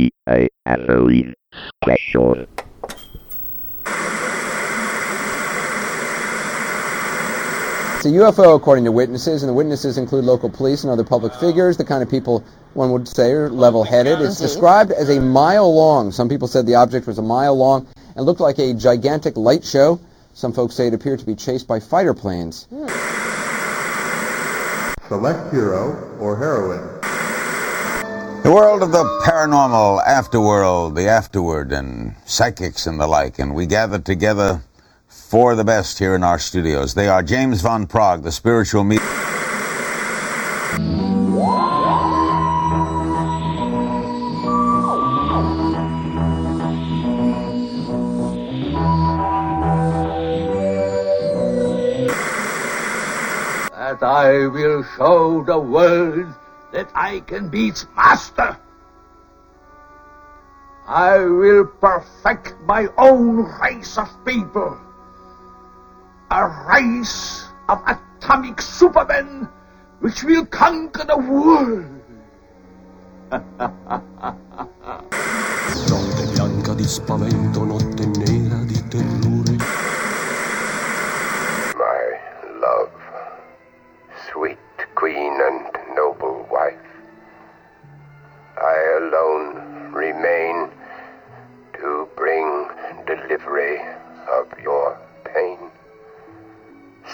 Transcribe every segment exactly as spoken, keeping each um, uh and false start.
T A Halloween Special. It's a U F O according to witnesses, and the witnesses include local police and other public figures, the kind of people one would say are level-headed. It's described as a mile long. Some people said the object was a mile long and looked like a gigantic light show. Some folks say it appeared to be chased by fighter planes. Select hero or heroine. The world of the paranormal, afterworld, the afterward, and psychics and the like, and we gather together for the best here in our studios. They are James von Prague, the spiritual medium. That I will show the world that I can be its master. I will perfect my own race of people. A race of atomic supermen which will conquer the world. Notte bianca di spavento, notte nera di terrore. My love, sweet queen and noble wife, I alone remain to bring delivery of your pain.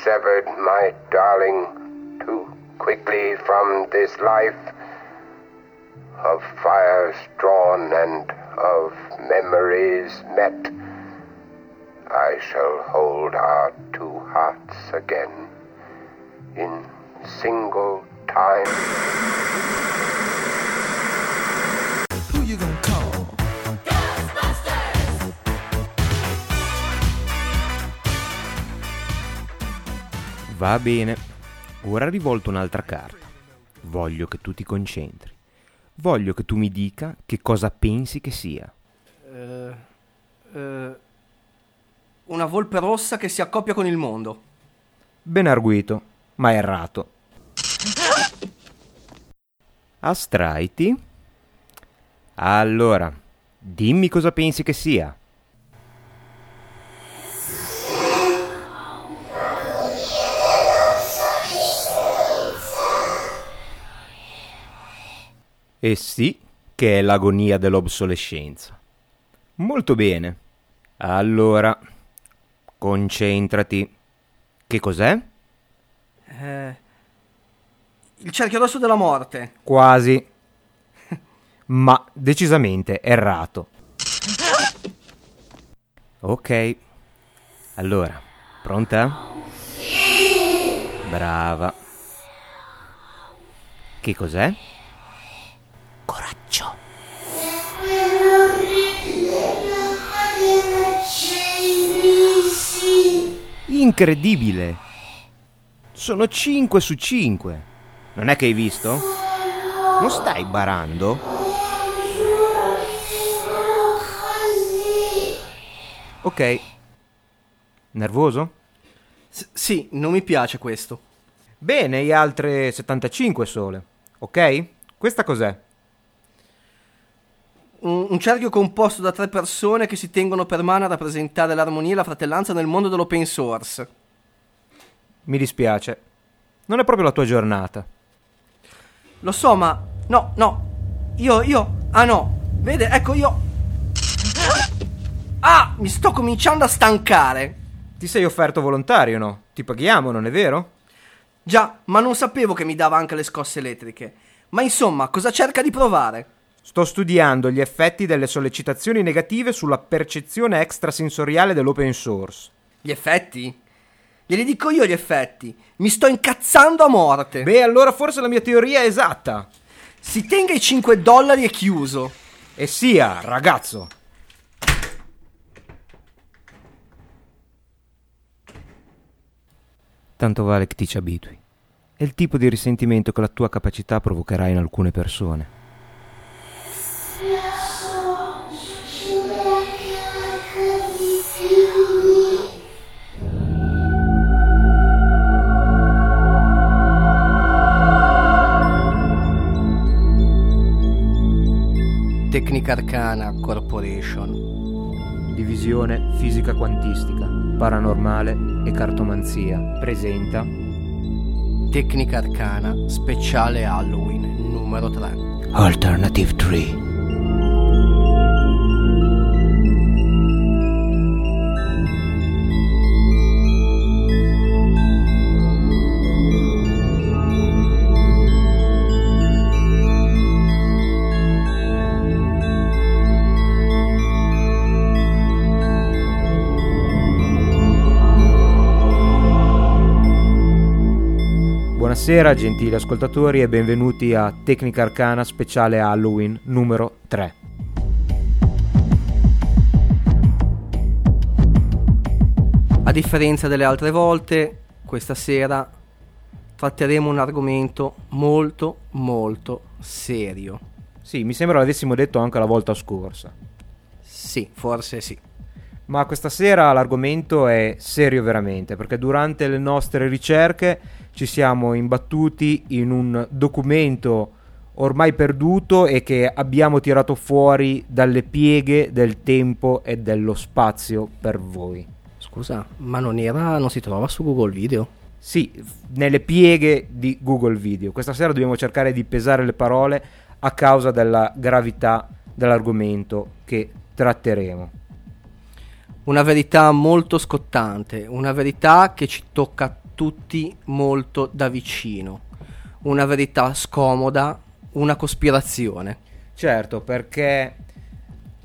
Severed, my darling, too quickly from this life of fires drawn and of memories met, I shall hold our two hearts again in single time. Who you gonna call? Va bene, ora rivolto un'altra carta. Voglio che tu ti concentri. Voglio che tu mi dica che cosa pensi che sia. Uh, uh, una volpe rossa che si accoppia con il mondo. Ben arguito, ma errato. Astraiti. Allora, dimmi cosa pensi che sia. E sì, che è l'agonia dell'obsolescenza. Molto bene. Allora, concentrati. Che cos'è? Eh, il cerchio rosso della morte. Quasi. Ma decisamente errato. Ok. Allora, pronta? Brava. Che cos'è? Coraggio. Incredibile. Sono cinque su cinque. Non è che hai visto? Non stai barando? Ok. Nervoso? S- sì, non mi piace questo. Bene, gli altri settantacinque sole. Ok? Questa cos'è? Un cerchio composto da tre persone che si tengono per mano a rappresentare l'armonia e la fratellanza nel mondo dell'open source. Mi dispiace, non è proprio la tua giornata. Lo so, ma... No, no, io, io... Ah no, vede, ecco io... Ah, mi sto cominciando a stancare. Ti sei offerto volontario, no? Ti paghiamo, non è vero? Già, ma non sapevo che mi dava anche le scosse elettriche. Ma insomma, cosa cerca di provare? Sto studiando gli effetti delle sollecitazioni negative sulla percezione extrasensoriale dell'open source. Gli effetti? Glieli dico io gli effetti. Mi sto incazzando a morte. Beh, allora forse la mia teoria è esatta. Si tenga i cinque dollari e chiuso. E sia, ragazzo. Tanto vale che ti ci abitui. È il tipo di risentimento che la tua capacità provocherà in alcune persone. Tecnica Arcana Corporation. Divisione Fisica Quantistica, Paranormale e Cartomanzia presenta Tecnica Arcana Speciale Halloween numero tre, Alternative tre. Buonasera gentili ascoltatori e benvenuti a Tecnica Arcana Speciale Halloween numero tre. A differenza delle altre volte, questa sera tratteremo un argomento molto molto serio. Sì, mi sembra l'avessimo detto anche la volta scorsa. Sì, forse sì. Ma questa sera l'argomento è serio veramente, perché durante le nostre ricerche ci siamo imbattuti in un documento ormai perduto e che abbiamo tirato fuori dalle pieghe del tempo e dello spazio per voi. Scusa, ma non era, non si trova su Google Video? Sì, nelle pieghe di Google Video. Questa sera dobbiamo cercare di pesare le parole a causa della gravità dell'argomento che tratteremo. Una verità molto scottante, una verità che ci tocca tutti molto da vicino, una verità scomoda, una cospirazione. Certo, perché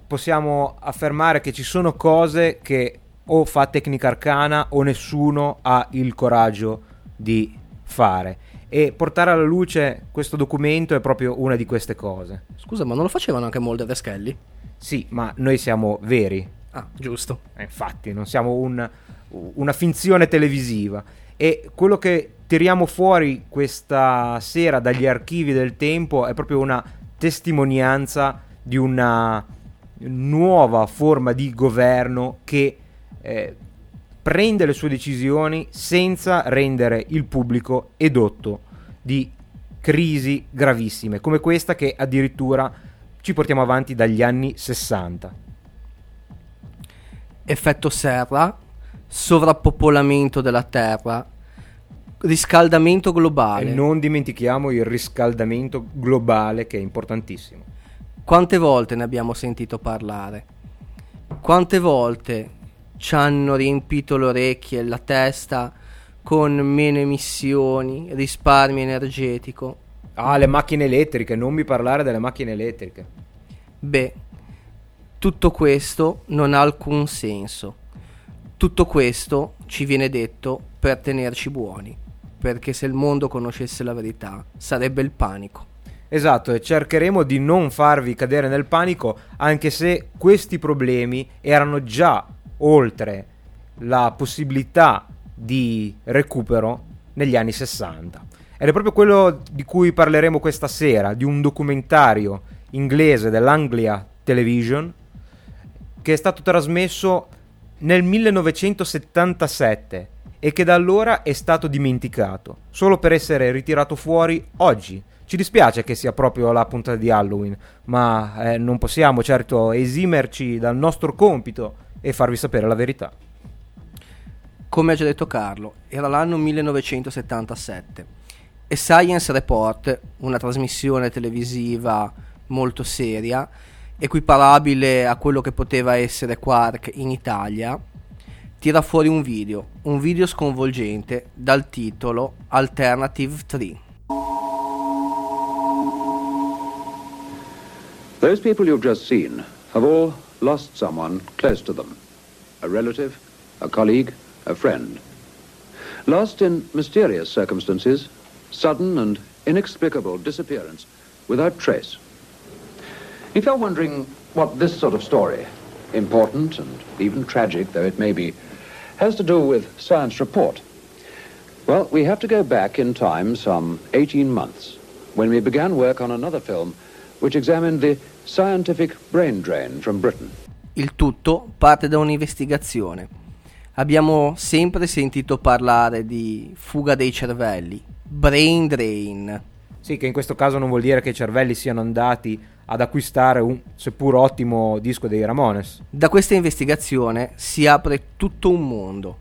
possiamo affermare che ci sono cose che o fa Tecnica Arcana o nessuno ha il coraggio di fare. E portare alla luce questo documento è proprio una di queste cose. Scusa, ma non lo facevano anche Mulder e Scully? Sì, ma noi siamo veri. Ah, giusto. Eh, infatti, non siamo un, una finzione televisiva. E quello che tiriamo fuori questa sera dagli archivi del tempo è proprio una testimonianza di una nuova forma di governo che eh, prende le sue decisioni senza rendere il pubblico edotto di crisi gravissime, come questa che addirittura ci portiamo avanti dagli anni sessanta. Effetto serra, sovrappopolamento della terra, riscaldamento globale. E non dimentichiamo il riscaldamento globale, che è importantissimo. Quante volte ne abbiamo sentito parlare? Quante volte ci hanno riempito le orecchie e la testa con meno emissioni, risparmio energetico? Ah, le macchine elettriche, non mi parlare delle macchine elettriche. Beh, tutto questo non ha alcun senso. Tutto questo ci viene detto per tenerci buoni, perché se il mondo conoscesse la verità sarebbe il panico. Esatto, e cercheremo di non farvi cadere nel panico, anche se questi problemi erano già oltre la possibilità di recupero negli anni sessanta. Ed è proprio quello di cui parleremo questa sera, di un documentario inglese dell'Anglia Television, che è stato trasmesso nel millenovecentosettantasette e che da allora è stato dimenticato, solo per essere ritirato fuori oggi. Ci dispiace che sia proprio la puntata di Halloween, ma eh, non possiamo certo esimerci dal nostro compito e farvi sapere la verità. Come ha già detto Carlo, era l'anno millenovecentosettantasette e Science Report, una trasmissione televisiva molto seria, equiparabile a quello che poteva essere Quark in Italia, tira fuori un video, un video sconvolgente dal titolo Alternative tre. Those people you've just seen have all lost someone close to them, a relative, a colleague, a friend. Lost in mysterious circumstances, sudden and inexplicable disappearance without trace. If you're wondering what this sort of story, important and even tragic though it may be, has to do with Science Report, well, we have to go back in time some eighteen months, when we began work on another film which examined the scientific brain drain from Britain. Il tutto parte da un'investigazione. Abbiamo sempre sentito parlare di fuga dei cervelli, brain drain. Sì, che in questo caso non vuol dire che i cervelli siano andati ad acquistare un seppur ottimo disco dei Ramones. Da questa investigazione si apre tutto un mondo,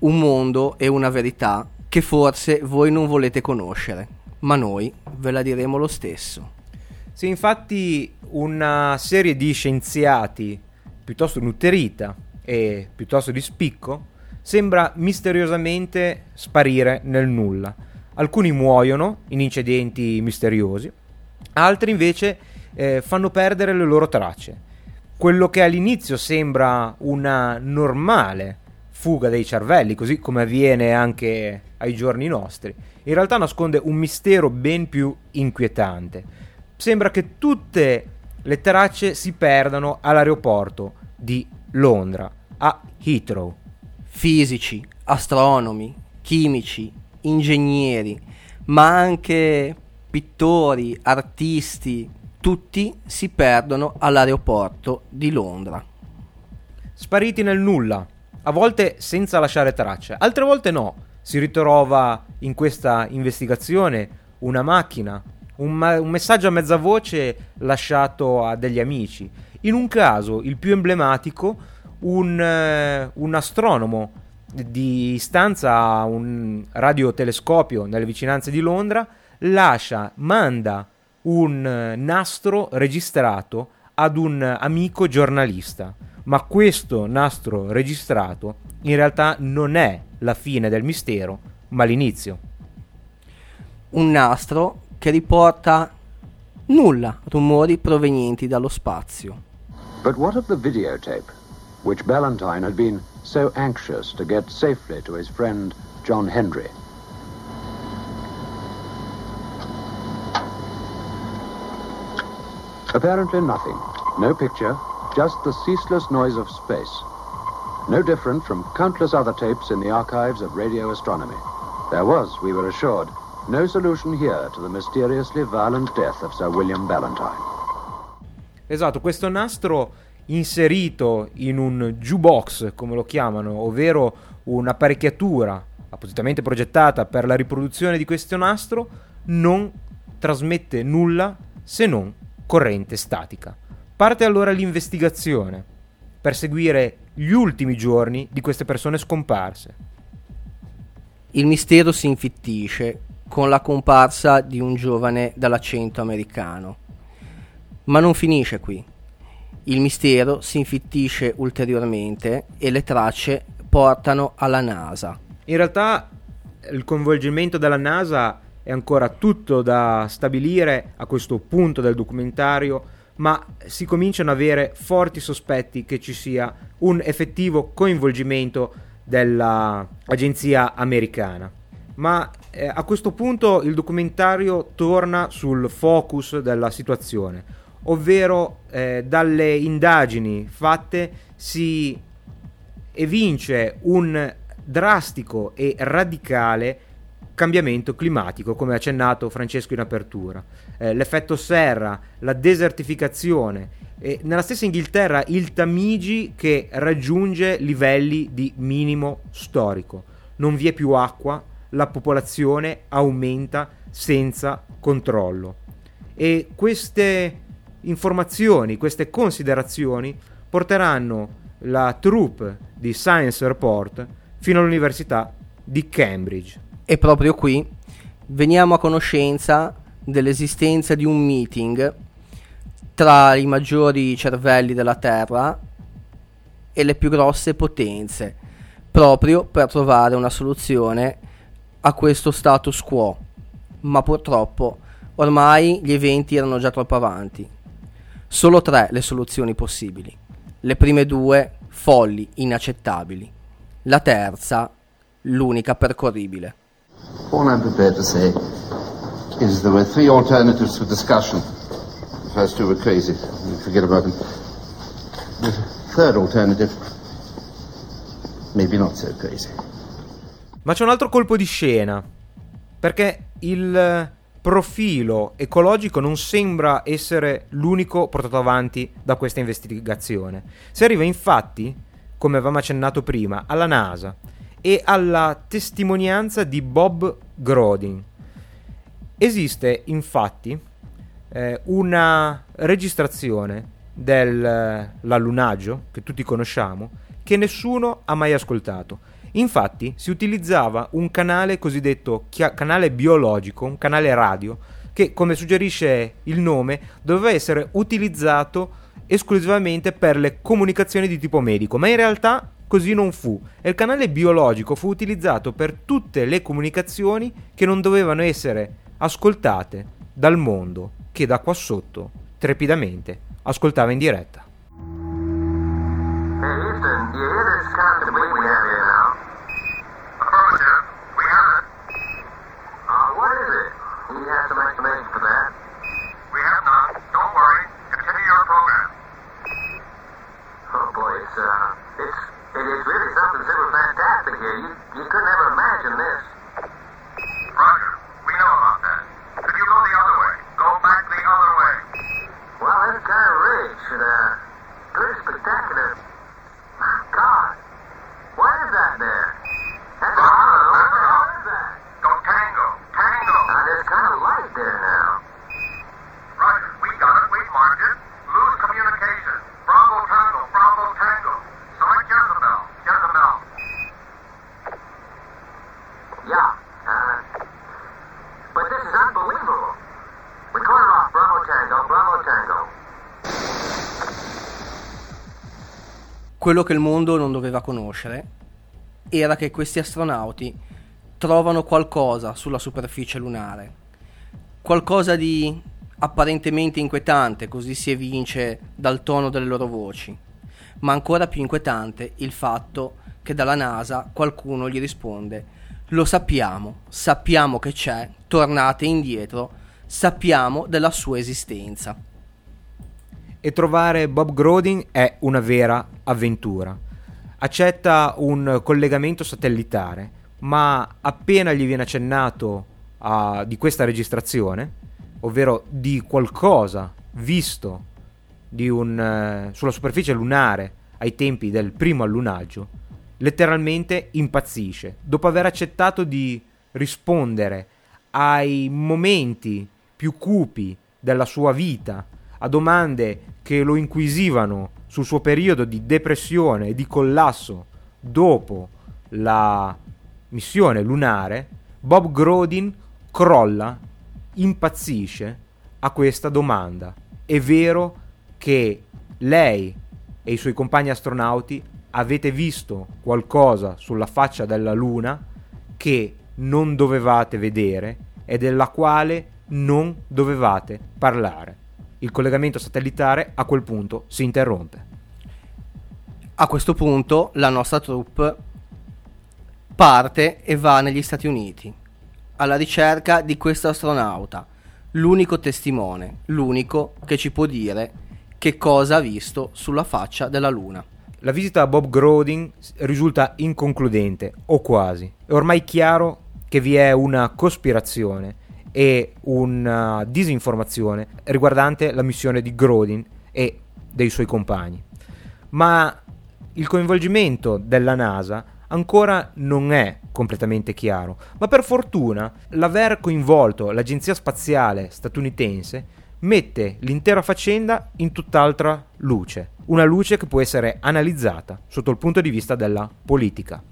un mondo e una verità che forse voi non volete conoscere, ma noi ve la diremo lo stesso. Se infatti una serie di scienziati piuttosto nutrita e piuttosto di spicco sembra misteriosamente sparire nel nulla. Alcuni muoiono in incidenti misteriosi, altri invece eh, fanno perdere le loro tracce. Quello che all'inizio sembra una normale fuga dei cervelli, così come avviene anche ai giorni nostri, in realtà nasconde un mistero ben più inquietante. Sembra che tutte le tracce si perdano all'aeroporto di Londra, a Heathrow. Fisici, astronomi, chimici, ingegneri, ma anche pittori, artisti, tutti si perdono all'aeroporto di Londra. Spariti nel nulla, a volte senza lasciare tracce, altre volte no. Si ritrova in questa investigazione una macchina, un, ma- un messaggio a mezza voce lasciato a degli amici. In un caso, il più emblematico, un, eh, un astronomo di stanza a un radiotelescopio nelle vicinanze di Londra lascia, manda un nastro registrato ad un amico giornalista, ma questo nastro registrato in realtà non è la fine del mistero, ma l'inizio. Un nastro che riporta nulla, rumori provenienti dallo spazio. But what of the videotape, which Ballantyne had been so anxious to get safely to his friend John Henry? Apparently nothing. No picture, just the ceaseless noise of space. No different from countless other tapes in the archives of radio astronomy. There was, we were assured, no solution here to the mysteriously violent death of Sir William Ballantyne. Esatto, questo nastro inserito in un jukebox, come lo chiamano, ovvero un'apparecchiatura appositamente progettata per la riproduzione di questo nastro, non trasmette nulla se non corrente statica. Parte allora l'investigazione per seguire gli ultimi giorni di queste persone scomparse. Il mistero si infittisce con la comparsa di un giovane dall'accento americano, ma non finisce qui. Il mistero si infittisce ulteriormente e le tracce portano alla NASA. In realtà il coinvolgimento della NASA è ancora tutto da stabilire a questo punto del documentario, ma si cominciano ad avere forti sospetti che ci sia un effettivo coinvolgimento dell'agenzia americana. Ma eh, a questo punto il documentario torna sul focus della situazione, ovvero eh, dalle indagini fatte si evince un drastico e radicale cambiamento climatico, come accennato Francesco in apertura, eh, l'effetto serra, la desertificazione e nella stessa Inghilterra il Tamigi che raggiunge livelli di minimo storico, non vi è più acqua, la popolazione aumenta senza controllo. E queste informazioni, queste considerazioni porteranno la troupe di Science Report fino all'università di Cambridge. E proprio qui veniamo a conoscenza dell'esistenza di un meeting tra i maggiori cervelli della Terra e le più grosse potenze, proprio per trovare una soluzione a questo status quo, ma purtroppo ormai gli eventi erano già troppo avanti. Solo tre le soluzioni possibili, le prime due folli, inaccettabili, la terza l'unica percorribile. All I'm prepared to say is there were three alternatives for discussion. The first two were crazy. Forget about them. The third alternative, maybe not so crazy. Ma c'è un altro colpo di scena, perché il profilo ecologico non sembra essere l'unico portato avanti da questa investigazione. Si arriva infatti, come avevamo accennato prima, alla NASA e alla testimonianza di Bob Grodin. Esiste infatti eh, una registrazione dell'allunaggio, che tutti conosciamo, che nessuno ha mai ascoltato. Infatti si utilizzava un canale cosiddetto chia- canale biologico, un canale radio, che, come suggerisce il nome, doveva essere utilizzato esclusivamente per le comunicazioni di tipo medico, ma in realtà così non fu, e il canale biologico fu utilizzato per tutte le comunicazioni che non dovevano essere ascoltate dal mondo che da qua sotto trepidamente ascoltava in diretta. Quello che il mondo non doveva conoscere era che questi astronauti trovano qualcosa sulla superficie lunare, qualcosa di apparentemente inquietante, così si evince dal tono delle loro voci, ma ancora più inquietante il fatto che dalla NASA qualcuno gli risponde: lo sappiamo, sappiamo che c'è, tornate indietro, sappiamo della sua esistenza. E trovare Bob Grodin è una vera avventura. Accetta un collegamento satellitare, ma appena gli viene accennato a, di questa registrazione, ovvero di qualcosa visto di un, eh, sulla superficie lunare ai tempi del primo allunaggio, letteralmente impazzisce. Dopo aver accettato di rispondere ai momenti più cupi della sua vita, a domande che lo inquisivano sul suo periodo di depressione e di collasso dopo la missione lunare, Bob Grodin crolla, impazzisce a questa domanda: è vero che lei e i suoi compagni astronauti avete visto qualcosa sulla faccia della Luna che non dovevate vedere e della quale non dovevate parlare? Il collegamento satellitare a quel punto si interrompe. A questo punto la nostra troupe parte e va negli Stati Uniti alla ricerca di questo astronauta, l'unico testimone, l'unico che ci può dire che cosa ha visto sulla faccia della Luna. La visita a Bob Grodin risulta inconcludente, o quasi. È ormai chiaro che vi è una cospirazione e una disinformazione riguardante la missione di Grodin e dei suoi compagni. Ma il coinvolgimento della NASA ancora non è completamente chiaro, ma per fortuna l'aver coinvolto l'agenzia spaziale statunitense mette l'intera faccenda in tutt'altra luce, una luce che può essere analizzata sotto il punto di vista della politica.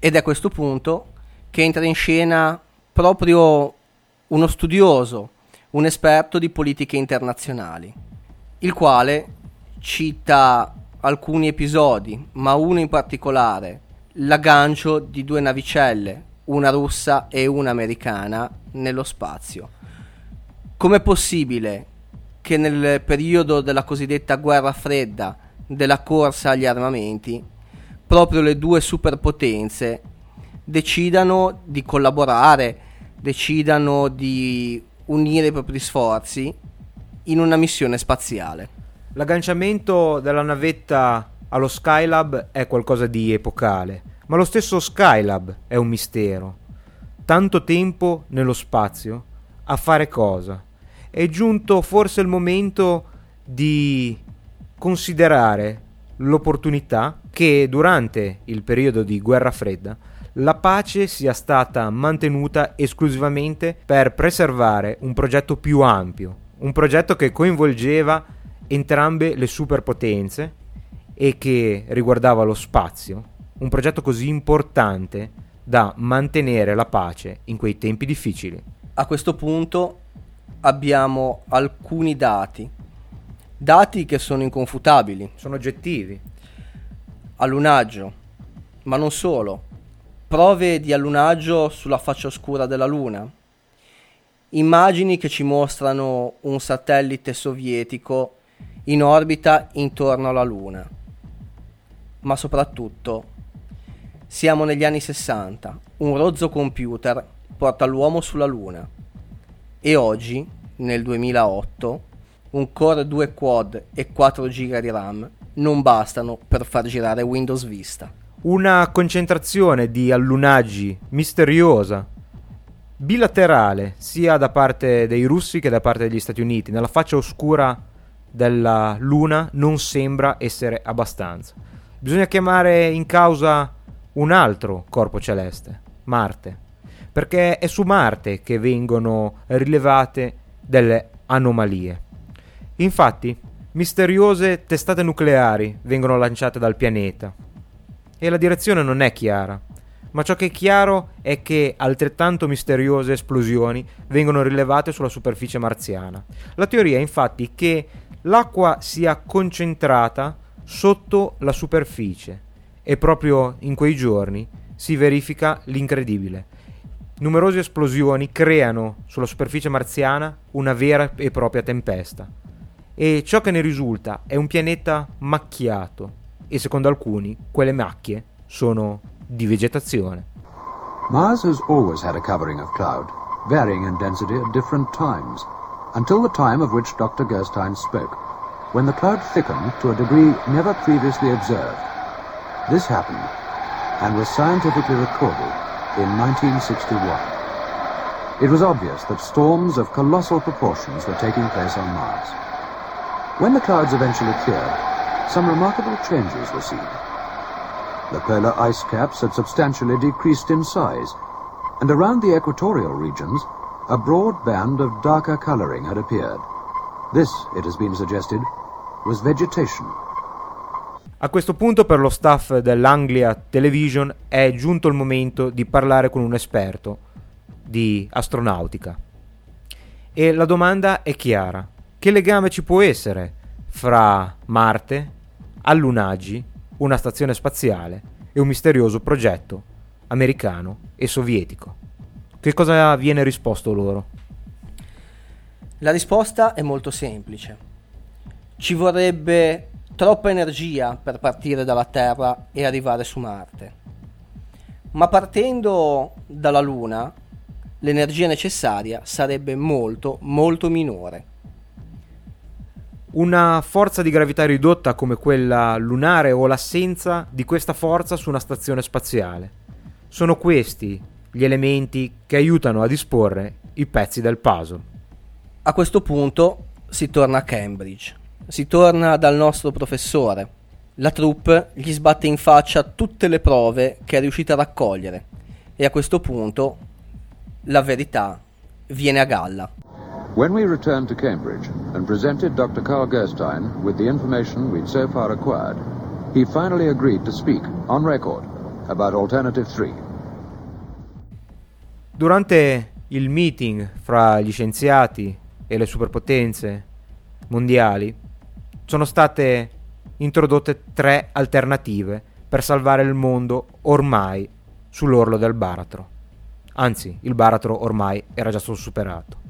Ed è a questo punto che entra in scena proprio uno studioso, un esperto di politiche internazionali, il quale cita alcuni episodi, ma uno in particolare, l'aggancio di due navicelle, una russa e una americana, nello spazio. Com'è possibile che nel periodo della cosiddetta guerra fredda, della corsa agli armamenti, proprio le due superpotenze decidano di collaborare, decidano di unire i propri sforzi in una missione spaziale? L'agganciamento della navetta allo Skylab è qualcosa di epocale, ma lo stesso Skylab è un mistero. Tanto tempo nello spazio a fare cosa? È giunto forse il momento di considerare l'opportunità che durante il periodo di guerra fredda la pace sia stata mantenuta esclusivamente per preservare un progetto più ampio, un progetto che coinvolgeva entrambe le superpotenze e che riguardava lo spazio, un progetto così importante da mantenere la pace in quei tempi difficili. A questo punto abbiamo alcuni dati, dati che sono inconfutabili, sono oggettivi. Allunaggio, ma non solo, prove di allunaggio sulla faccia oscura della Luna, immagini che ci mostrano un satellite sovietico in orbita intorno alla Luna. Ma soprattutto siamo negli anni sessanta, un rozzo computer porta l'uomo sulla Luna e oggi, nel duemilaotto, un Core due Quad e quattro giga di RAM non bastano per far girare Windows Vista. Una concentrazione di allunaggi misteriosa, bilaterale, sia da parte dei russi che da parte degli Stati Uniti, nella faccia oscura della Luna non sembra essere abbastanza. Bisogna chiamare in causa un altro corpo celeste, Marte, perché è su Marte che vengono rilevate delle anomalie. Infatti, misteriose testate nucleari vengono lanciate dal pianeta e la direzione non è chiara, ma ciò che è chiaro è che altrettanto misteriose esplosioni vengono rilevate sulla superficie marziana. La teoria è infatti che l'acqua sia concentrata sotto la superficie e proprio in quei giorni si verifica l'incredibile. Numerose esplosioni creano sulla superficie marziana una vera e propria tempesta e ciò che ne risulta è un pianeta macchiato e secondo alcuni quelle macchie sono di vegetazione. Mars has always had a covering of cloud, varying in density at different times, until the time of which Doctor Gerstein spoke, when the cloud thickened to a degree never previously observed. This happened and was scientifically recorded in nineteen sixty-one. It was obvious that storms of colossal proportions were taking place on Mars. When the clouds eventually cleared, some remarkable changes were seen. The polar ice caps had substantially decreased in size, and around the equatorial regions, a broad band of darker colouring had appeared. This, it has been suggested, was vegetation. A questo punto per lo staff dell'Anglia Television è giunto il momento di parlare con un esperto di astronautica. E la domanda è chiara: che legame ci può essere fra Marte, allunaggi, una stazione spaziale e un misterioso progetto americano e sovietico? Che cosa viene risposto loro? La risposta è molto semplice. Ci vorrebbe troppa energia per partire dalla Terra e arrivare su Marte. Ma partendo dalla Luna, l'energia necessaria sarebbe molto, molto minore. Una forza di gravità ridotta come quella lunare o l'assenza di questa forza su una stazione spaziale. Sono questi gli elementi che aiutano a disporre i pezzi del puzzle. A questo punto si torna a Cambridge, si torna dal nostro professore. La troupe gli sbatte in faccia tutte le prove che è riuscita a raccogliere e a questo punto la verità viene a galla. When we returned to Cambridge and presented Doctor Carl Gerstein with the information we'd so far acquired, he finally agreed to speak on record about Alternative three. Durante il meeting fra gli scienziati e le superpotenze mondiali sono state introdotte tre alternative per salvare il mondo ormai sull'orlo del baratro. Anzi, il baratro ormai era già stato superato.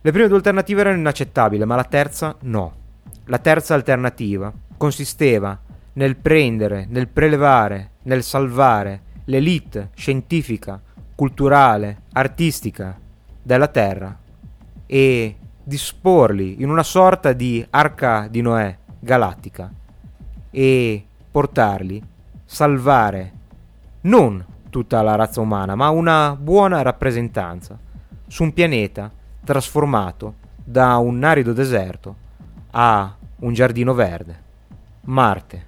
Le prime due alternative erano inaccettabili, ma la terza no. La terza alternativa consisteva nel prendere, nel prelevare, nel salvare l'elite scientifica, culturale, artistica della Terra e disporli in una sorta di arca di Noè galattica e portarli, salvare non tutta la razza umana, ma una buona rappresentanza su un pianeta trasformato da un arido deserto a un giardino verde, Marte.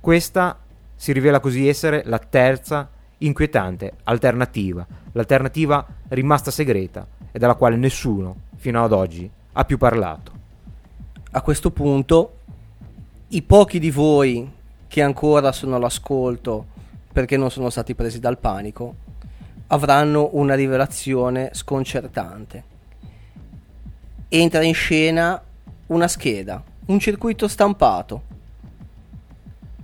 Questa si rivela così essere la terza inquietante alternativa, l'alternativa rimasta segreta e dalla quale nessuno fino ad oggi ha più parlato. A questo punto i pochi di voi che ancora sono all'ascolto perché non sono stati presi dal panico avranno una rivelazione sconcertante. Entra in scena una scheda, un circuito stampato.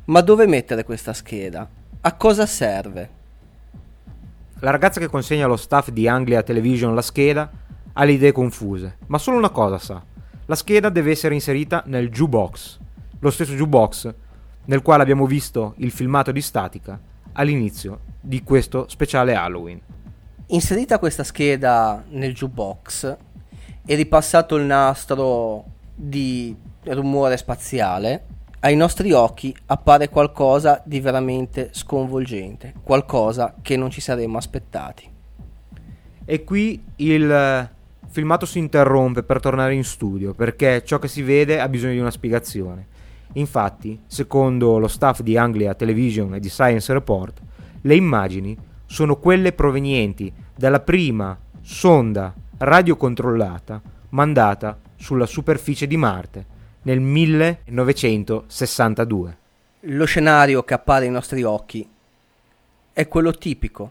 Ma dove mettere questa scheda? A cosa serve? La ragazza che consegna allo staff di Anglia Television la scheda ha le idee confuse, ma solo una cosa sa: la scheda deve essere inserita nel jukebox, lo stesso jukebox nel quale abbiamo visto il filmato di Statica all'inizio di questo speciale Halloween. Inserita questa scheda nel jukebox e ripassato il nastro di rumore spaziale, ai nostri occhi appare qualcosa di veramente sconvolgente, qualcosa che non ci saremmo aspettati. E qui il filmato si interrompe per tornare in studio, perché ciò che si vede ha bisogno di una spiegazione. Infatti, secondo lo staff di Anglia Television e di Science Report, le immagini sono quelle provenienti dalla prima sonda radiocontrollata mandata sulla superficie di Marte nel millenovecentosessantadue. Lo scenario che appare ai nostri occhi è quello tipico,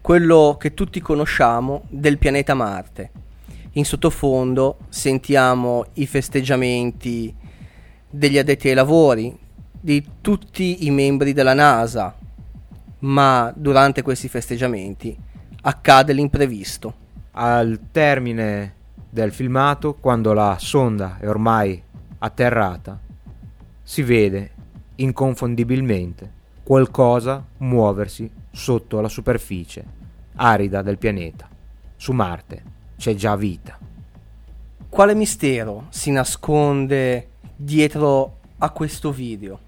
quello che tutti conosciamo del pianeta Marte. In sottofondo sentiamo i festeggiamenti degli addetti ai lavori, di tutti i membri della NASA, ma durante questi festeggiamenti accade l'imprevisto. Al termine del filmato, quando la sonda è ormai atterrata, si vede inconfondibilmente qualcosa muoversi sotto la superficie arida del pianeta. Su Marte c'è già vita. Quale mistero si nasconde dietro a questo video?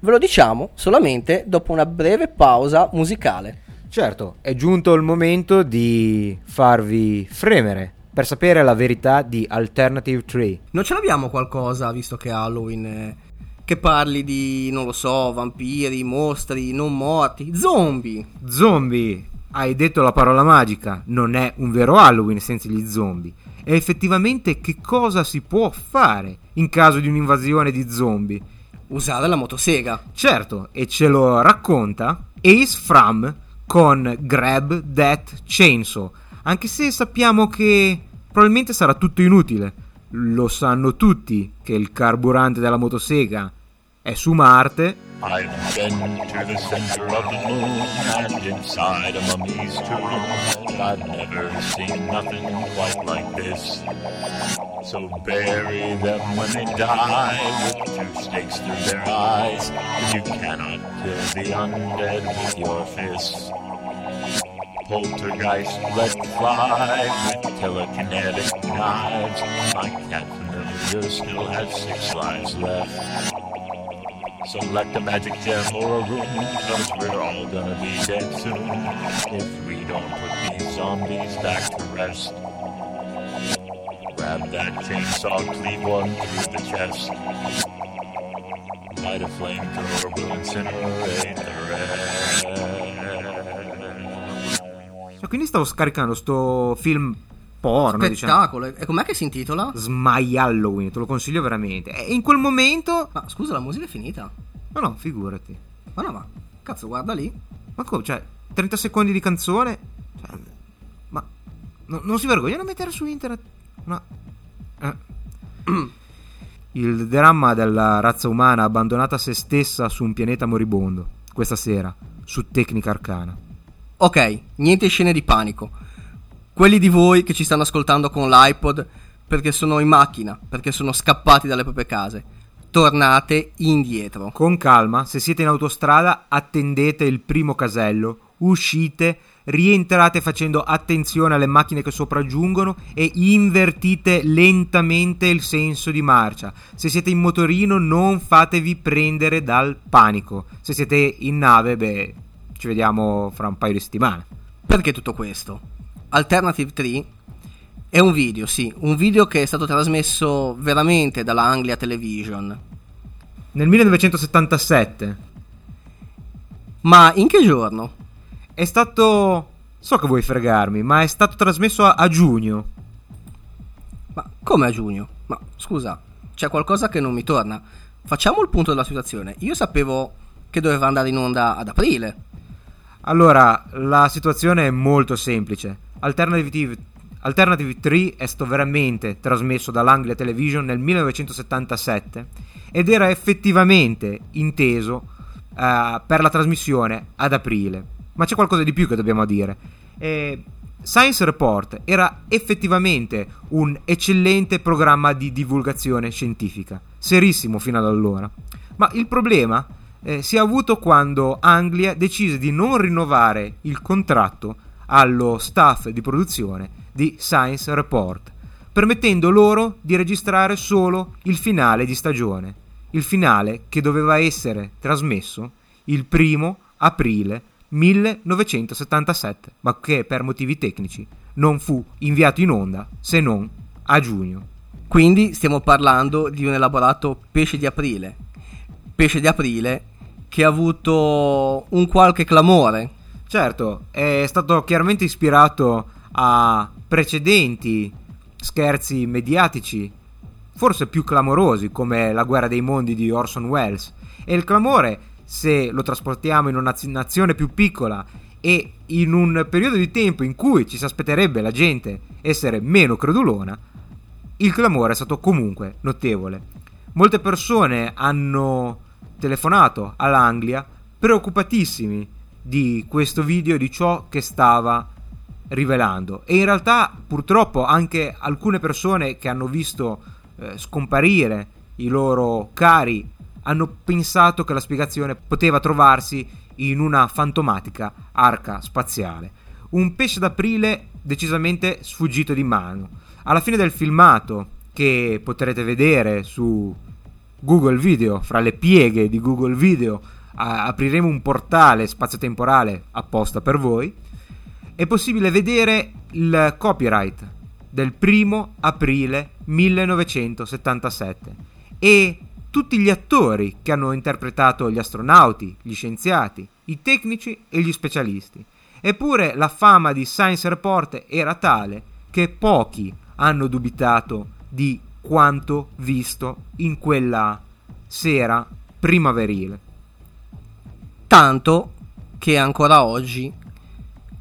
Ve lo diciamo solamente dopo una breve pausa musicale. Certo, è giunto il momento di farvi fremere per sapere la verità di Alternative tre. Non ce l'abbiamo qualcosa, visto che Halloween, eh, che parli di, non lo so, vampiri, mostri, non morti, zombie? Zombie! Hai detto la parola magica, non è un vero Halloween senza gli zombie. E effettivamente che cosa si può fare in caso di un'invasione di zombie? Usare la motosega. Certo, e ce lo racconta Ace Fram con Grab That Chainsaw. Anche se sappiamo che probabilmente sarà tutto inutile. Lo sanno tutti che il carburante della motosega è su Marte. I've been to the center of the moon and inside a mummy's tomb. I've never seen nothing quite like this. So bury them when they die with two stakes through their eyes. You cannot kill the undead with your fists. Poltergeist let fly with telekinetic knives. My cat familiar still has six lives left. Select a magic gem or a room, cause we're all gonna be dead soon if we don't put these zombies back to rest. Grab that chainsaw, cleave one through the chest. Light a flamethrower, will incinerate the rest. Quindi stavo scaricando sto film porno, spettacolo, diciamo. E com'è che si intitola? Smy Halloween, te lo consiglio veramente. E in quel momento... Ma scusa, la musica è finita? Ma no, figurati. Ma no, ma cazzo, guarda lì. Ma come, cioè, trenta secondi di canzone, cioè, ma no, non si vergognano a mettere su internet? No. Eh. Il dramma della razza umana abbandonata a se stessa su un pianeta moribondo, questa sera su Tecnica Arcana. Ok, niente scene di panico. Quelli di voi che ci stanno ascoltando con l'iPod perché sono in macchina, perché sono scappati dalle proprie case, tornate indietro. Con calma, se siete in autostrada, attendete il primo casello, uscite, rientrate facendo attenzione alle macchine che sopraggiungono e invertite lentamente il senso di marcia. Se siete in motorino, non fatevi prendere dal panico. Se siete in nave, beh... ci vediamo fra un paio di settimane. Perché tutto questo? Alternative tre è un video, sì, un video che è stato trasmesso veramente dalla Anglia Television nel millenovecentosettantasette. Ma in che giorno? È stato... so che vuoi fregarmi, ma è stato trasmesso a, a giugno. Ma come a giugno? Ma scusa, c'è qualcosa che non mi torna. Facciamo il punto della situazione. Io sapevo che doveva andare in onda ad aprile. Allora, la situazione è molto semplice. Alternative, Alternative tre è stato veramente trasmesso dall'Anglia Television nel millenovecentosettantasette ed era effettivamente inteso uh, per la trasmissione ad aprile. Ma c'è qualcosa di più che dobbiamo dire. E Science Report era effettivamente un eccellente programma di divulgazione scientifica, serissimo fino ad allora. Ma il problema eh, si è avuto quando Anglia decise di non rinnovare il contratto allo staff di produzione di Science Report, permettendo loro di registrare solo il finale di stagione, il finale che doveva essere trasmesso il primo aprile millenovecentosettantasette, ma che per motivi tecnici non fu inviato in onda se non a giugno. Quindi stiamo parlando di un elaborato pesce di aprile, pesce di aprile che ha avuto un qualche clamore. Certo, è stato chiaramente ispirato a precedenti scherzi mediatici, forse più clamorosi, come La guerra dei mondi di Orson Welles, e il clamore, se lo trasportiamo in una nazione più piccola e in un periodo di tempo in cui ci si aspetterebbe la gente essere meno credulona, il clamore è stato comunque notevole. Molte persone hanno telefonato all'Anglia preoccupatissimi di questo video, di ciò che stava rivelando, e in realtà purtroppo anche alcune persone che hanno visto eh, scomparire i loro cari hanno pensato che la spiegazione poteva trovarsi in una fantomatica arca spaziale. Un pesce d'aprile decisamente sfuggito di mano. Alla fine del filmato, che potrete vedere su Google Video, fra le pieghe di Google Video, a- apriremo un portale spazio-temporale apposta per voi, è possibile vedere il copyright del primo aprile millenovecentosettantasette e tutti gli attori che hanno interpretato gli astronauti, gli scienziati, i tecnici e gli specialisti. Eppure la fama di Science Report era tale che pochi hanno dubitato di quanto visto in quella sera primaverile. Tanto che ancora oggi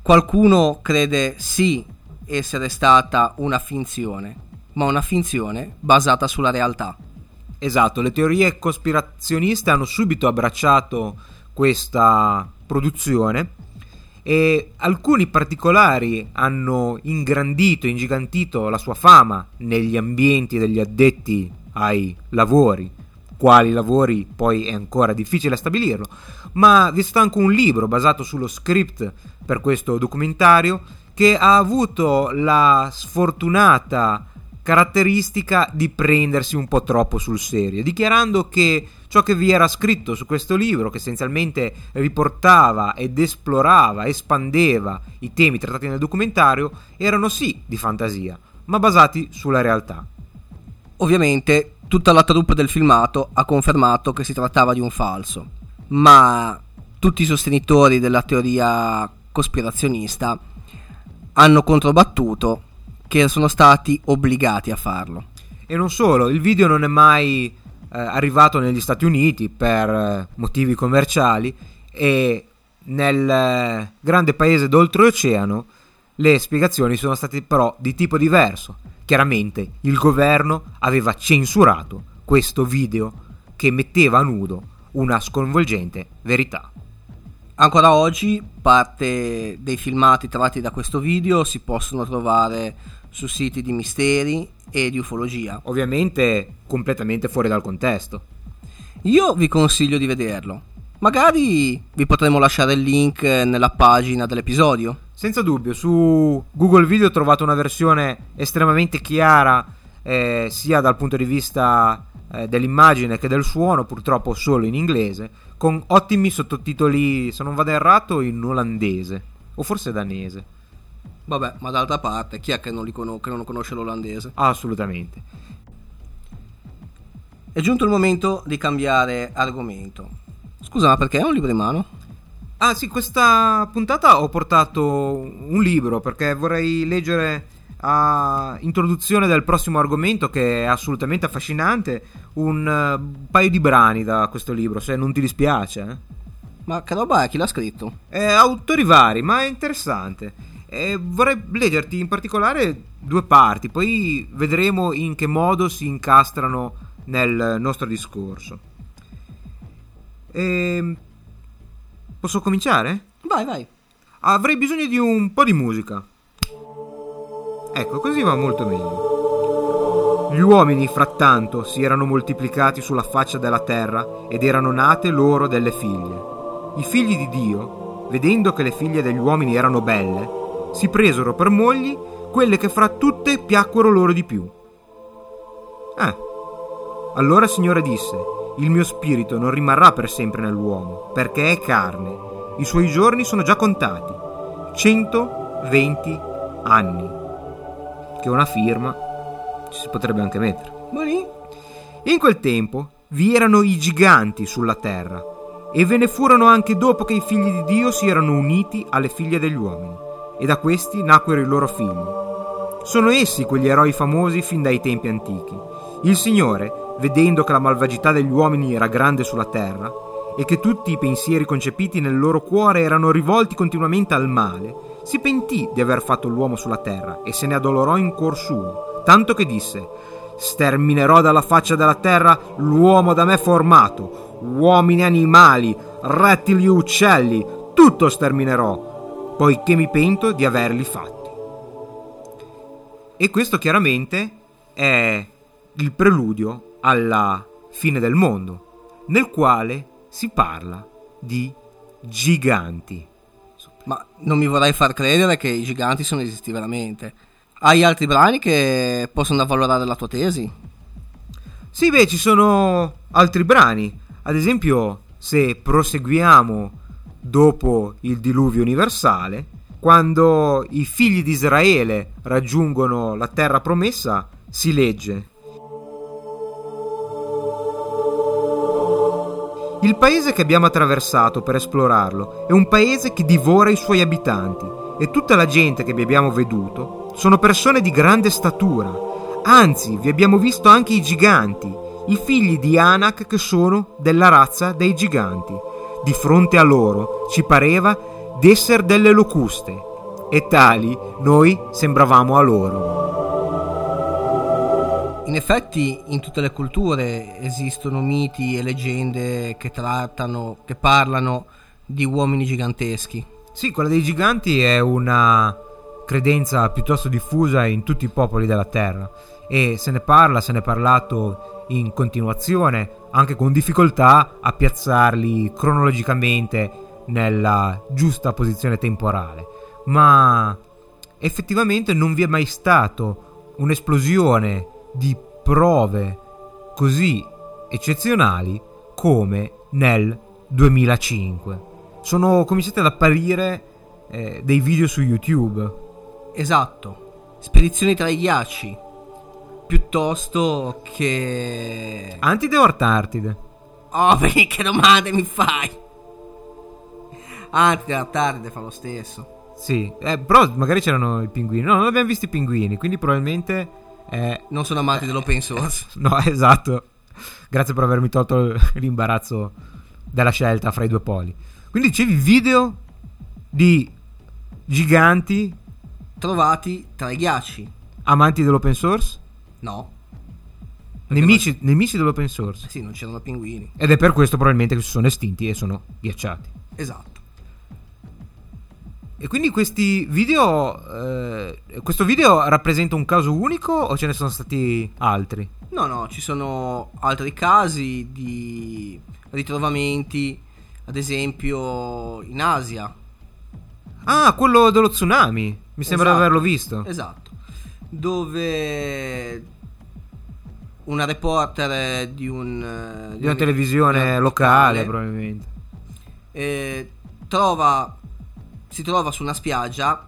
qualcuno crede sì essere stata una finzione, ma una finzione basata sulla realtà. Esatto, le teorie cospirazioniste hanno subito abbracciato questa produzione e alcuni particolari hanno ingrandito, ingigantito la sua fama negli ambienti degli addetti ai lavori, quali lavori poi è ancora difficile stabilirlo, ma vi sta anche un libro basato sullo script per questo documentario che ha avuto la sfortunata caratteristica di prendersi un po' troppo sul serio, dichiarando che ciò che vi era scritto su questo libro, che essenzialmente riportava ed esplorava, espandeva i temi trattati nel documentario, erano sì di fantasia, ma basati sulla realtà. Ovviamente tutta la troupe del filmato ha confermato che si trattava di un falso, ma tutti i sostenitori della teoria cospirazionista hanno controbattuto che sono stati obbligati a farlo. E non solo, il video non è mai eh, arrivato negli Stati Uniti per eh, motivi commerciali, e nel eh, grande paese d'oltreoceano le spiegazioni sono state però di tipo diverso. Chiaramente il governo aveva censurato questo video che metteva a nudo una sconvolgente verità. Ancora oggi parte dei filmati tratti da questo video si possono trovare su siti di misteri e di ufologia, ovviamente completamente fuori dal contesto. Io vi consiglio di vederlo, magari vi potremo lasciare il link nella pagina dell'episodio. Senza dubbio, su Google Video ho trovato una versione estremamente chiara eh, sia dal punto di vista eh, dell'immagine che del suono, purtroppo solo in inglese, con ottimi sottotitoli, se non vado errato, in olandese o forse danese. Vabbè, ma d'altra parte chi è che non, li con- che non conosce l'olandese? Assolutamente. È giunto il momento di cambiare argomento. Scusa, ma perché è un libro in mano? Ah sì, questa puntata ho portato un libro perché vorrei leggere a introduzione del prossimo argomento, che è assolutamente affascinante, un uh, paio di brani da questo libro, se non ti dispiace. Eh? Ma che roba è? Chi l'ha scritto? Eh, autori vari, ma è interessante. Eh, vorrei leggerti in particolare due parti, poi vedremo in che modo si incastrano nel nostro discorso. Eh, posso cominciare? Vai, vai. Avrei bisogno di un po' di musica. Ecco, così va molto meglio. Gli uomini, frattanto, si erano moltiplicati sulla faccia della terra ed erano nate loro delle figlie. I figli di Dio, vedendo che le figlie degli uomini erano belle, si presero per mogli quelle che fra tutte piacquero loro di più. Eh. Allora il Signore disse: il mio spirito non rimarrà per sempre nell'uomo, perché è carne. I suoi giorni sono già contati. centoventi anni. Che una firma ci si potrebbe anche mettere. In quel tempo vi erano i giganti sulla terra, e ve ne furono anche dopo che i figli di Dio si erano uniti alle figlie degli uomini, e da questi nacquero i loro figli. Sono essi quegli eroi famosi fin dai tempi antichi. Il Signore, vedendo che la malvagità degli uomini era grande sulla terra, e che tutti i pensieri concepiti nel loro cuore erano rivolti continuamente al male, si pentì di aver fatto l'uomo sulla terra e se ne addolorò in cuor suo, tanto che disse: «Sterminerò dalla faccia della terra l'uomo da me formato, uomini e animali, rettili e uccelli, tutto sterminerò, poiché mi pento di averli fatti». E questo chiaramente è il preludio alla fine del mondo, nel quale si parla di giganti. Ma non mi vorrei far credere che i giganti sono esistiti veramente. Hai altri brani che possono avvalorare la tua tesi? Sì, beh, ci sono altri brani. Ad esempio, se proseguiamo dopo il diluvio universale, quando i figli di Israele raggiungono la terra promessa, si legge: il paese che abbiamo attraversato per esplorarlo è un paese che divora i suoi abitanti, e tutta la gente che vi abbiamo veduto sono persone di grande statura. Anzi, vi abbiamo visto anche i giganti, i figli di Anak, che sono della razza dei giganti. Di fronte a loro ci pareva d'esser delle locuste, e tali noi sembravamo a loro. In effetti, in tutte le culture esistono miti e leggende che trattano, che parlano di uomini giganteschi. Sì, quella dei giganti è una credenza piuttosto diffusa in tutti i popoli della terra, e se ne parla, se ne è parlato in continuazione, anche con difficoltà a piazzarli cronologicamente nella giusta posizione temporale. Ma effettivamente non vi è mai stato un'esplosione di prove così eccezionali come nel duemilacinque. Sono cominciati ad apparire eh, dei video su YouTube. Esatto, spedizioni tra i ghiacci, piuttosto che... Antide o Antartide? Oh, perché che domande mi fai? Antide o Antartide fa lo stesso. Sì, eh, però magari c'erano i pinguini. No, non abbiamo visto i pinguini, quindi probabilmente... Eh, non sono amanti eh, dell'open source. No, esatto. Grazie per avermi tolto l'imbarazzo della scelta fra i due poli. Quindi dicevi video di giganti trovati tra i ghiacci. Amanti dell'open source? No. Nemici, non... nemici dell'open source? Eh sì, non c'erano pinguini. Ed è per questo probabilmente che si sono estinti e sono ghiacciati. Esatto. E quindi questi video eh, questo video rappresenta un caso unico o ce ne sono stati altri? No, no, ci sono altri casi di ritrovamenti, ad esempio in Asia. Ah, quello dello tsunami, mi esatto, sembra di averlo visto. Esatto, dove una reporter di, un, di, di una un, televisione una locale, locale probabilmente eh, trova... si trova su una spiaggia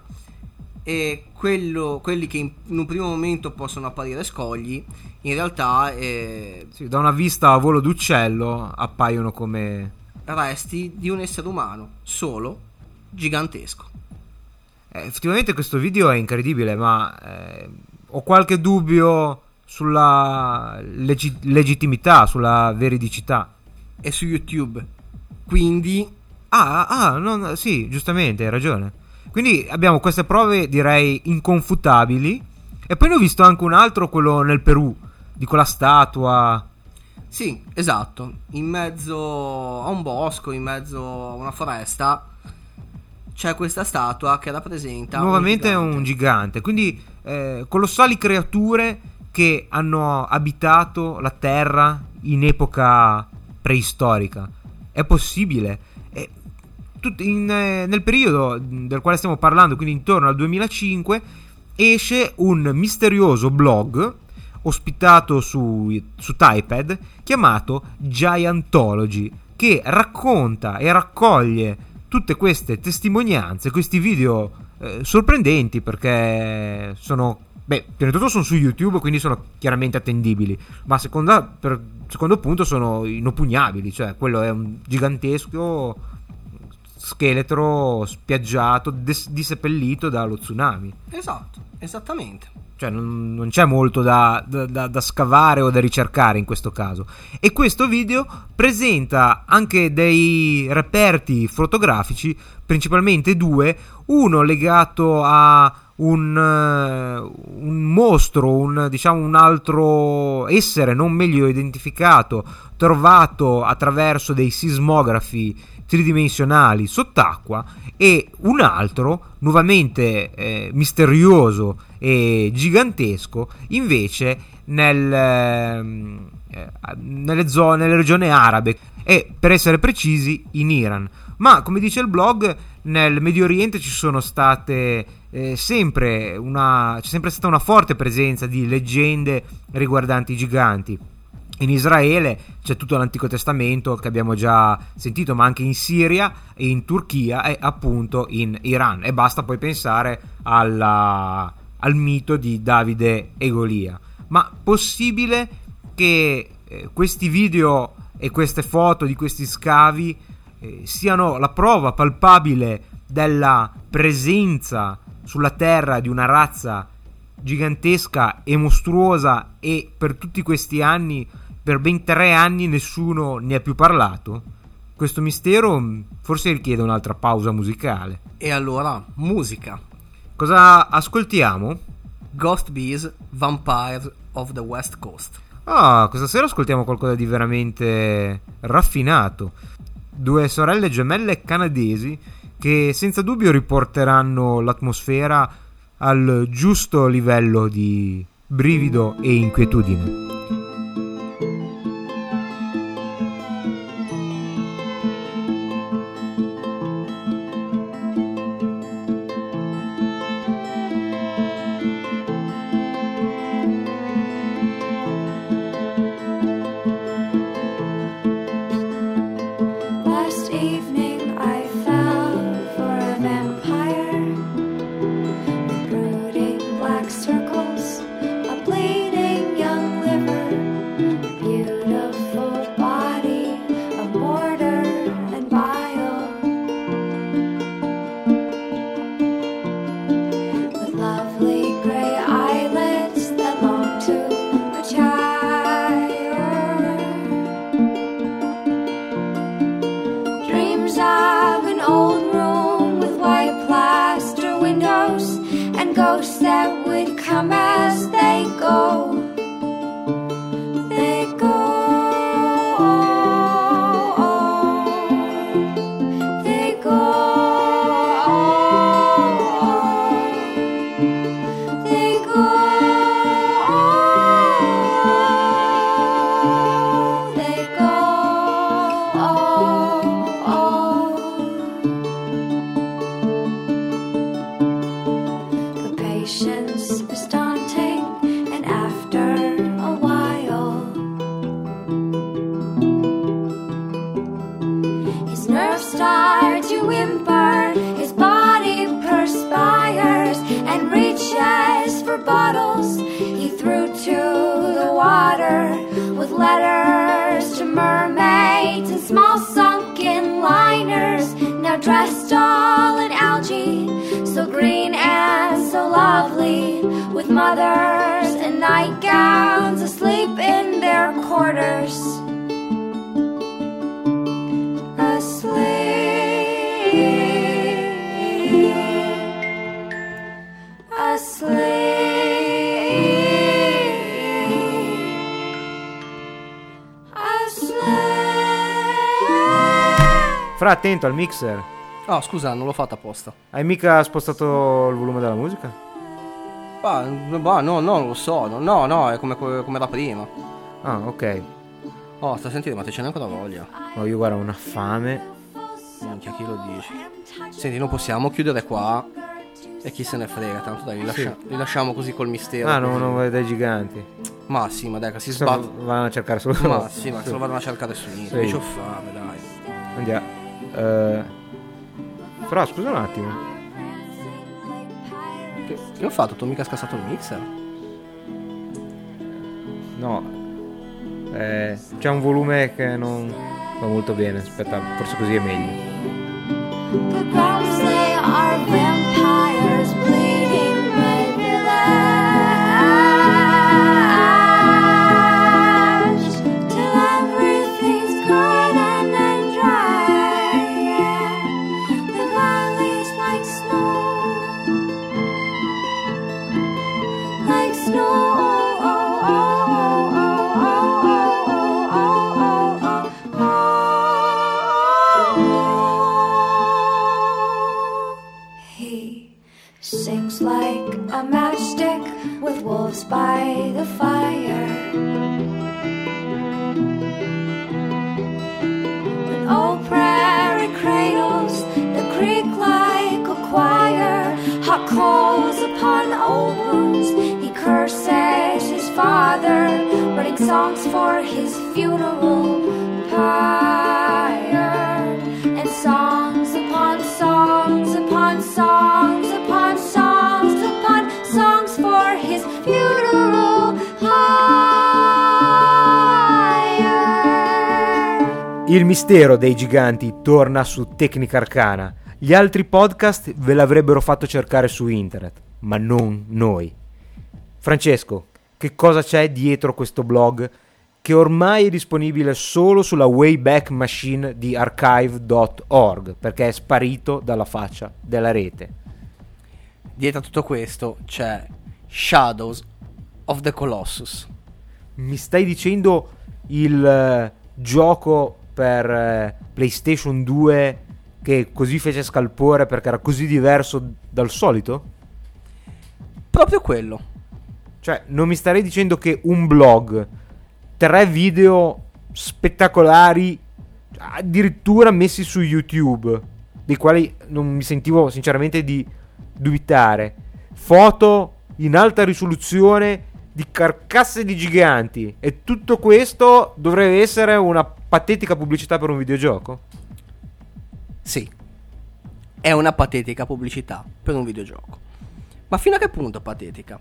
e quello, quelli che in un primo momento possono apparire scogli, in realtà eh, sì, da una vista a volo d'uccello appaiono come resti di un essere umano, solo gigantesco. effettivamente questo video è incredibile, ma eh, ho qualche dubbio sulla leg- legittimità, sulla veridicità. È su YouTube, quindi... Ah, ah non, sì, giustamente, hai ragione. Quindi abbiamo queste prove, direi, inconfutabili. E poi ne ho visto anche un altro, quello nel Perù, di quella statua... Sì, esatto, in mezzo a un bosco, in mezzo a una foresta, c'è questa statua che rappresenta nuovamente un gigante, un gigante. Quindi eh, colossali creature che hanno abitato la Terra in epoca preistorica. È possibile. E tut- in, eh, nel periodo del quale stiamo parlando, quindi intorno al duemilacinque, esce un misterioso blog ospitato su, su Typepad, chiamato Giantology, che racconta e raccoglie tutte queste testimonianze, questi video eh, sorprendenti, perché sono, beh, prima di tutto sono su YouTube, quindi sono chiaramente attendibili, ma seconda, per secondo punto sono inoppugnabili, cioè quello è un gigantesco scheletro spiaggiato, des- diseppellito dallo tsunami. Esatto, esattamente. Cioè non, non c'è molto da, da, da, da scavare o da ricercare in questo caso. E questo video presenta anche dei reperti fotografici, principalmente due, uno legato a un, un mostro, un, diciamo un altro essere non meglio identificato, trovato attraverso dei sismografi tridimensionali sott'acqua, e un altro nuovamente eh, misterioso e gigantesco invece nel, eh, nelle zone, nelle regioni arabe e, per essere precisi, in Iran. Ma come dice il blog, nel Medio Oriente ci sono state eh, sempre una c'è sempre stata una forte presenza di leggende riguardanti i giganti. In Israele c'è tutto l'Antico Testamento che abbiamo già sentito, ma anche in Siria e in Turchia e appunto in Iran. E basta poi pensare alla, al mito di Davide e Golia. Ma possibile che eh, questi video e queste foto di questi scavi eh, siano la prova palpabile della presenza sulla Terra di una razza gigantesca e mostruosa, e per tutti questi anni, per ben tre anni, nessuno ne ha più parlato? Questo mistero forse richiede un'altra pausa musicale. E allora, musica. Cosa ascoltiamo? Ghost Bees, Vampires of the West Coast. Ah, questa sera ascoltiamo qualcosa di veramente raffinato. Due sorelle gemelle canadesi che senza dubbio riporteranno l'atmosfera al giusto livello di brivido e inquietudine. green and so lovely, with mothers in nightgowns asleep in their quarters. Asleep, asleep, asleep. Fra, attento al mixer. Oh, scusa, non l'ho fatta apposta. Hai mica spostato il volume della musica? Bah, bah, no, no, non lo so. No, no, è come, come la prima. Ah, ok. Oh, sta sentendo, ma te c'è neanche la voglia. Oh, io guarda, ho una fame. Minchia, chi lo dice? Senti, non possiamo chiudere qua. E chi se ne frega, tanto dai, li, lascia- sì. li lasciamo così col mistero. Ah, no, non vai dai giganti. Ma sì, ma dai, che si sbatte. Vanno a cercare solo. Ma sì, ma sì. Se lo vanno a cercare su niente. Sì. Mi c'ho fame, dai. Andiamo. Eh... Però scusa un attimo, Che, che ho fatto? Tu mica scassato il mixer? No, eh, c'è un volume che non va molto bene. Aspetta, forse così è meglio. By the fire, an old prairie cradles the creek like a choir. Hot coals upon old wounds, he curses his father, writing songs for his funeral pyre. And songs upon songs upon songs upon songs upon songs for his funeral. Il mistero dei giganti torna su Tecnica Arcana. Gli altri podcast ve l'avrebbero fatto cercare su internet, ma non noi. Francesco, che cosa c'è dietro questo blog che ormai è disponibile solo sulla Wayback Machine di archive punto org perché è sparito dalla faccia della rete? Dietro a tutto questo c'è Shadows of the Colossus. Mi stai dicendo il uh, gioco per PlayStation due che così fece scalpore perché era così diverso dal solito? Proprio quello. Cioè, non mi starei dicendo che un blog, tre video spettacolari, addirittura messi su YouTube, dei quali non mi sentivo sinceramente di dubitare, foto in alta risoluzione di carcasse di giganti, e tutto questo dovrebbe essere una patetica pubblicità per un videogioco? Sì, è una patetica pubblicità per un videogioco. Ma fino a che punto patetica?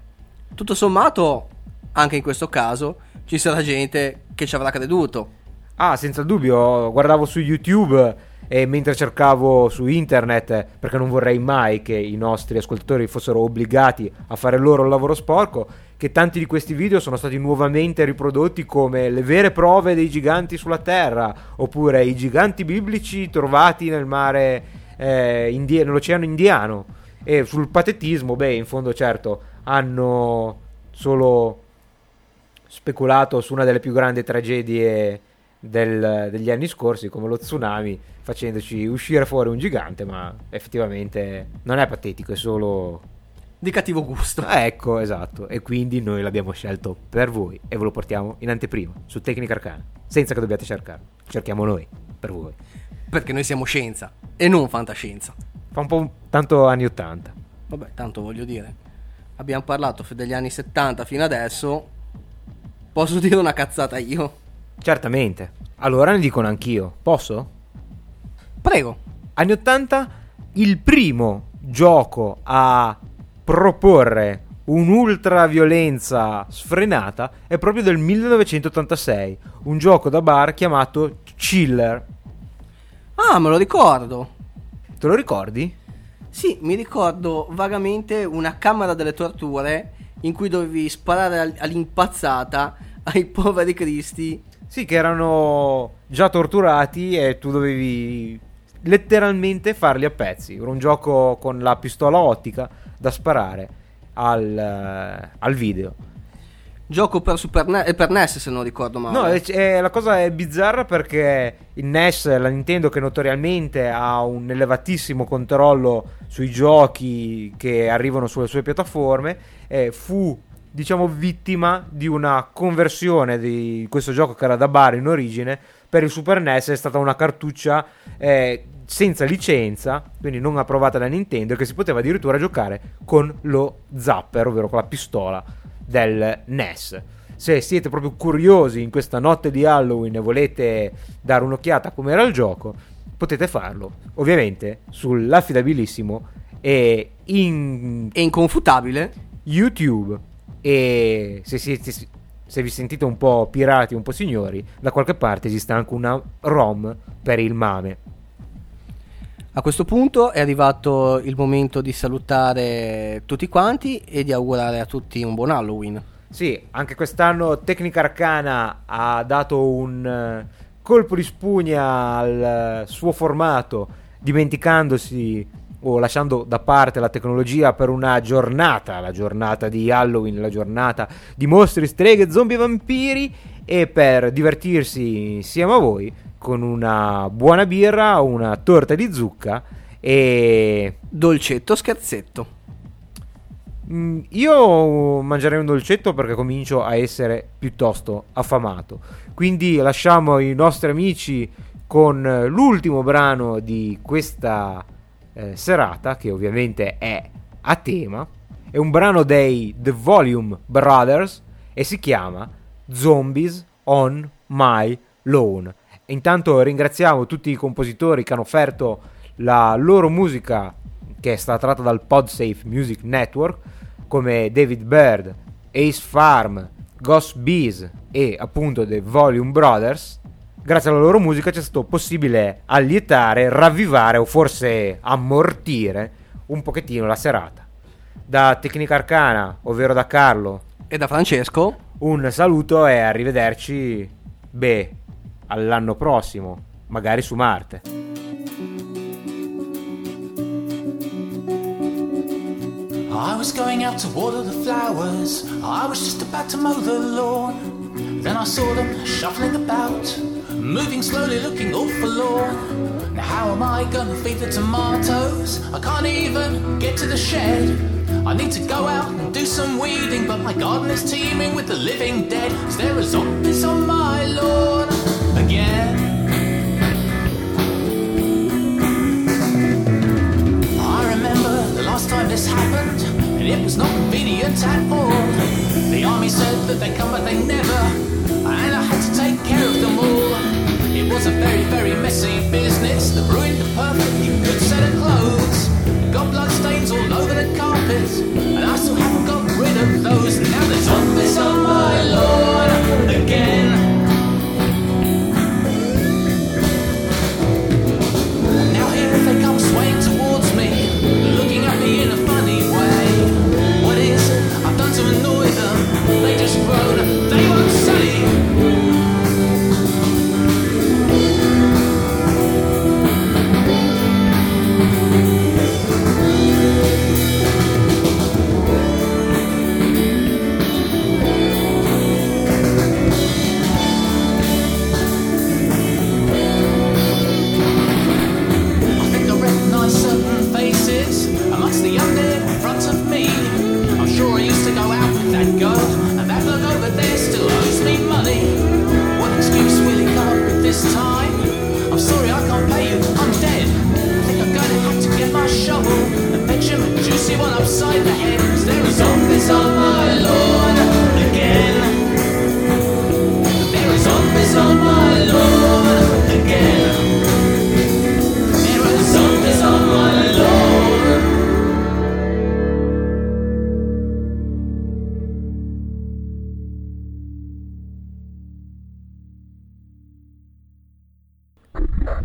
Tutto sommato, anche in questo caso, ci sarà gente che ci avrà creduto. Ah, senza dubbio. Guardavo su YouTube e mentre cercavo su internet, perché non vorrei mai che i nostri ascoltatori fossero obbligati a fare loro il lavoro sporco, che tanti di questi video sono stati nuovamente riprodotti come le vere prove dei giganti sulla terra, oppure i giganti biblici trovati nel mare eh, Indi- nell'oceano indiano. E sul patetismo, beh, in fondo certo hanno solo speculato su una delle più grandi tragedie del, degli anni scorsi, come lo tsunami, facendoci uscire fuori un gigante, ma effettivamente non è patetico, è solo di cattivo gusto. Ah, ecco, esatto. E quindi noi l'abbiamo scelto per voi e ve lo portiamo in anteprima su Tecnica Arcana, senza che dobbiate cercarlo. Cerchiamo noi per voi, perché noi siamo scienza e non fantascienza. Fa un po' tanto anni ottanta. Vabbè, tanto voglio dire, abbiamo parlato degli anni settanta fino adesso. Posso dire una cazzata io? Certamente. Allora ne dicono anch'io. Posso? Prego. Anni ottanta, il primo gioco a proporre un'ultraviolenza sfrenata è proprio del millenovecentottantasei, un gioco da bar chiamato Chiller. Ah, me lo ricordo. Te lo ricordi? Sì, mi ricordo vagamente una camera delle torture in cui dovevi sparare all'impazzata ai poveri cristi. Sì, che erano già torturati e tu dovevi letteralmente farli a pezzi. Era un gioco con la pistola ottica da sparare al, al video. Gioco per Super N- per N E S, se non ricordo male. No, è, è, la cosa è bizzarra perché il N E S, la Nintendo, che notoriamente ha un elevatissimo controllo sui giochi che arrivano sulle sue piattaforme, eh, fu, diciamo, vittima di una conversione di questo gioco che era da bar in origine per il Super N E S. È stata una cartuccia eh, senza licenza, quindi non approvata da Nintendo, che si poteva addirittura giocare con lo zapper, ovvero con la pistola del N E S. Se siete proprio curiosi in questa notte di Halloween e volete dare un'occhiata come era il gioco, potete farlo ovviamente sull'affidabilissimo e, in... e inconfutabile YouTube, e se, siete, se vi sentite un po' pirati, un po' signori, da qualche parte esiste anche una ROM per il MAME. A questo punto è arrivato il momento di salutare tutti quanti e di augurare a tutti un buon Halloween. Sì, anche quest'anno Tecnica Arcana ha dato un colpo di spugna al suo formato, dimenticandosi o lasciando da parte la tecnologia per una giornata, la giornata di Halloween, la giornata di mostri, streghe, zombie e vampiri, e per divertirsi insieme a voi con una buona birra, una torta di zucca e dolcetto scherzetto. Mm, io mangerei un dolcetto perché comincio a essere piuttosto affamato, quindi lasciamo i nostri amici con l'ultimo brano di questa eh, serata, che ovviamente è a tema. È un brano dei The Volume Brothers e si chiama Zombies on My Lawn. Intanto ringraziamo tutti i compositori che hanno offerto la loro musica, che è stata tratta dal Podsafe Music Network, come David Bird, Ace Farm, Ghost Bees e appunto The Volume Brothers. Grazie alla loro musica c'è stato possibile allietare, ravvivare o forse ammortire un pochettino la serata. Da Tecnica Arcana, ovvero da Carlo e da Francesco, un saluto e arrivederci. Beh, all'anno prossimo, magari su Marte. I was going out to water the flowers, I was just about to mow the lawn. Then I saw them shuffling about, moving slowly, looking all forlorn. Now how am I gonna feed the tomatoes? I can't even get to the shed. I need to go out and do some weeding, but my garden is teeming with the living dead. Is there a zombie on my lawn again? I remember the last time this happened, and it was not convenient at all. The army said that they'd come but they never, and I had to take care of them all. It was a very, very messy business that ruined the perfectly good set of clothes. Got blood stains all over the carpet, and I still haven't got rid of those. Now there's zombies on my lawn again. Now here they come swaying towards me, looking at me in a funny way. What is it I've done to annoy them? They just groan, they won't say.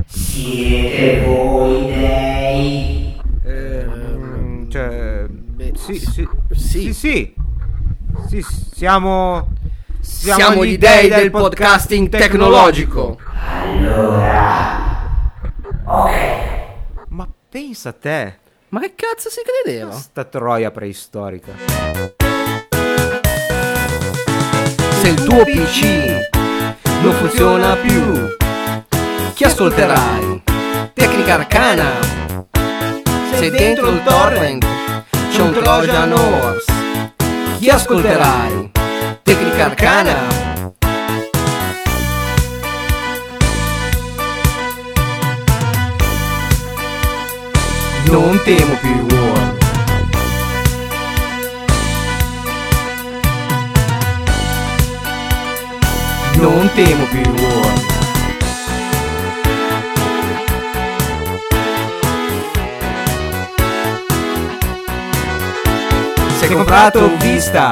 Siete voi dei? Eh, sì, sì, sì, sì, sì, sì, siamo, siamo, siamo gli dei del podcasting tecnologico. Allora, ok. Ma pensa a te. Ma che cazzo si credeva? Sta troia preistorica. Se il tuo P C non funziona più, chi ascolterai? Tecnica Arcana. Se dentro il torrent c'è un Trojan Horse, chi ascolterai? Tecnica Arcana. Non temo più war. Non temo più war. Sei comprato vista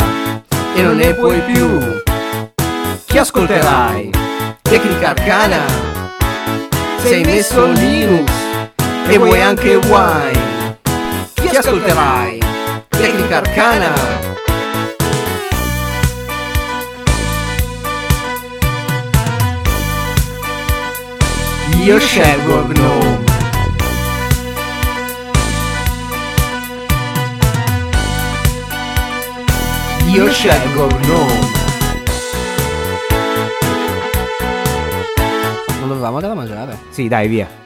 e non ne puoi più, chi ascolterai? Tecnica Arcana. Sei messo Linux e vuoi anche guai, chi ascolterai? Tecnica Arcana. Io scelgo Gnome. Io scelgo Gnome. Non dovevamo andare a mangiare? Sì, dai, via.